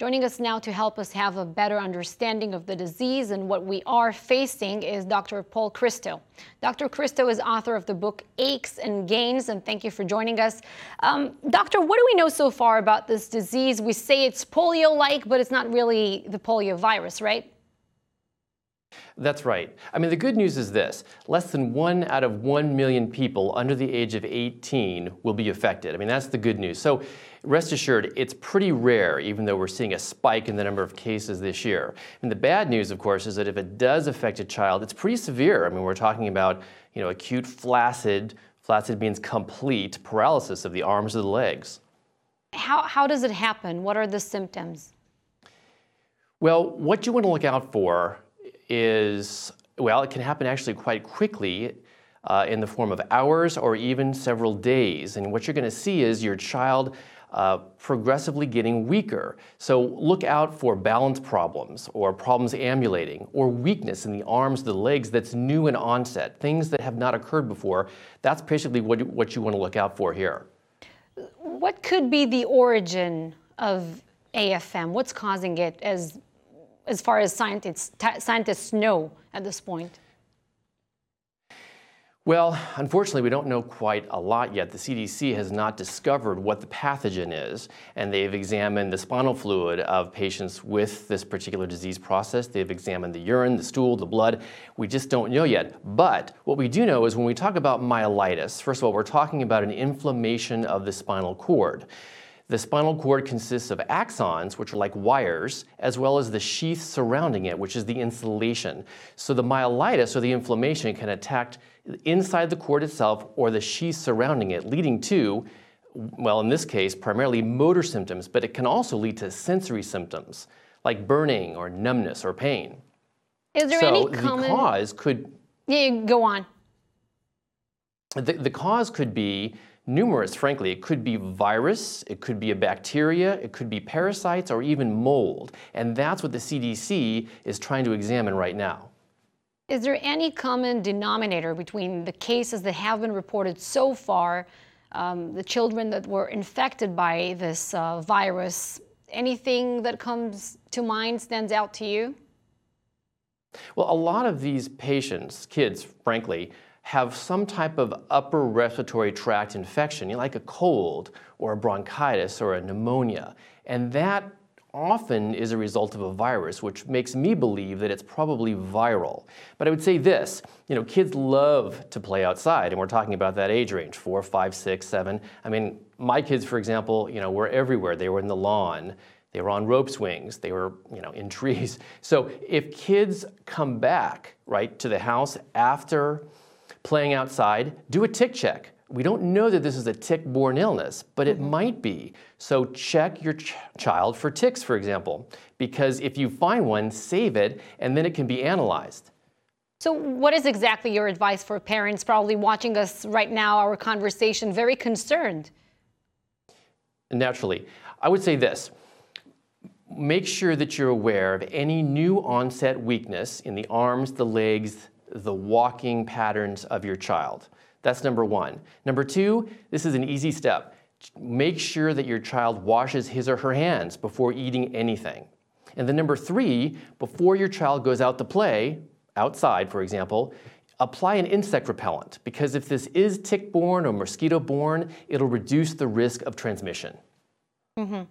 Joining us now to help us have a better understanding of the disease and what we are facing is Dr. Paul Christo. Dr. Christo is author of the book Aches and Gains, and thank you for joining us. Doctor, what do we know so far about this disease? We say it's polio-like, but it's not really the polio virus, right? That's right. I mean, the good news is this. Less than 1 out of 1 million people under the age of 18 will be affected. I mean, that's the good news. So rest assured, it's pretty rare, even though we're seeing a spike in the number of cases this year. And the bad news, of course, is that if it does affect a child, it's pretty severe. I mean, we're talking about, you know, acute flaccid means complete paralysis of the arms or the legs. How does it happen? What are the symptoms? Well, what you want to look out for is, well, it can happen actually quite quickly in the form of hours or even several days. And what you're going to see is your child progressively getting weaker. So look out for balance problems or problems ambulating or weakness in the arms, the legs that's new in onset, things that have not occurred before. That's basically what you want to look out for here. What could be the origin of AFM? What's causing it as far as scientists know at this point? Well, unfortunately, we don't know quite a lot yet. The CDC has not discovered what the pathogen is, and they've examined the spinal fluid of patients with this particular disease process. They've examined the urine, the stool, the blood. We just don't know yet. But what we do know is when we talk about myelitis, first of all, we're talking about an inflammation of the spinal cord. The spinal cord consists of axons, which are like wires, as well as the sheath surrounding it, which is the insulation. So the myelitis, or the inflammation, can attack inside the cord itself or the sheath surrounding it, leading to, well, in this case, primarily motor symptoms, but it can also lead to sensory symptoms, like burning or numbness or pain. Is there any common... So the cause could... Yeah, go on. The cause could be numerous, frankly. It could be virus, it could be a bacteria, it could be parasites, or even mold. And that's what the CDC is trying to examine right now. Is there any common denominator between the cases that have been reported so far, the children that were infected by this virus? Anything that comes to mind, stands out to you? Well, a lot of these patients, kids, frankly, have some type of upper respiratory tract infection, like a cold or a bronchitis or a pneumonia. And that often is a result of a virus, which makes me believe that it's probably viral. But I would say this, you know, kids love to play outside, and we're talking about that age range, 4, 5, 6, 7. I mean, my kids, for example, you know, were everywhere. They were in the lawn. They were on rope swings. They were, you know, in trees. So if kids come back, right, to the house after playing outside, do a tick check. We don't know that this is a tick-borne illness, but it might be. So check your child for ticks, for example, because if you find one, save it, and then it can be analyzed. So what is exactly your advice for parents probably watching us right now, our conversation, very concerned? Naturally. I would say this. Make sure that you're aware of any new onset weakness in the arms, the legs, the walking patterns of your child. That's number one. Number two, this is an easy step. Make sure that your child washes his or her hands before eating anything. And then number three, before your child goes out to play, outside for example, apply an insect repellent, because if this is tick-borne or mosquito-borne, it'll reduce the risk of transmission. Mm-hmm.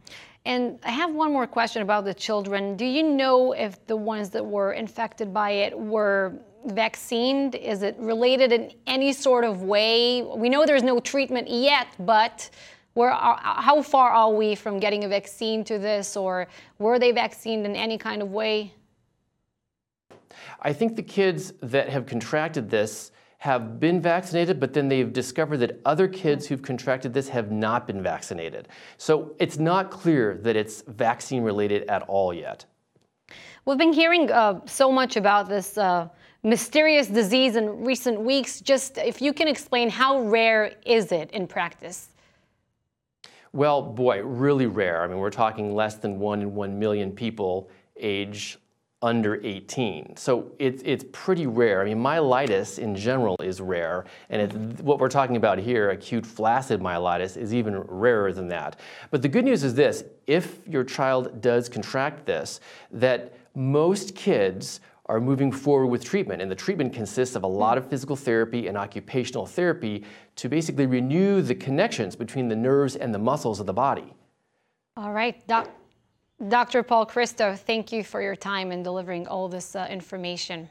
And I have one more question about the children. Do you know if the ones that were infected by it were vaccinated? Is it related in any sort of way? We know there's no treatment yet, but how far are we from getting a vaccine to this, or were they vaccinated in any kind of way? I think the kids that have contracted this have been vaccinated, but then they've discovered that other kids who've contracted this have not been vaccinated. So it's not clear that it's vaccine-related at all yet. We've been hearing so much about this mysterious disease in recent weeks. Just if you can explain, how rare is it in practice? Well, boy, really rare. I mean, we're talking less than 1 in 1 million people age under 18. So it's pretty rare. I mean, myelitis in general is rare, and it's, what we're talking about here, acute flaccid myelitis, is even rarer than that. But the good news is this, if your child does contract this, that most kids are moving forward with treatment, and the treatment consists of a lot of physical therapy and occupational therapy to basically renew the connections between the nerves and the muscles of the body. All right, Dr. Paul Christo, thank you for your time in delivering all this information.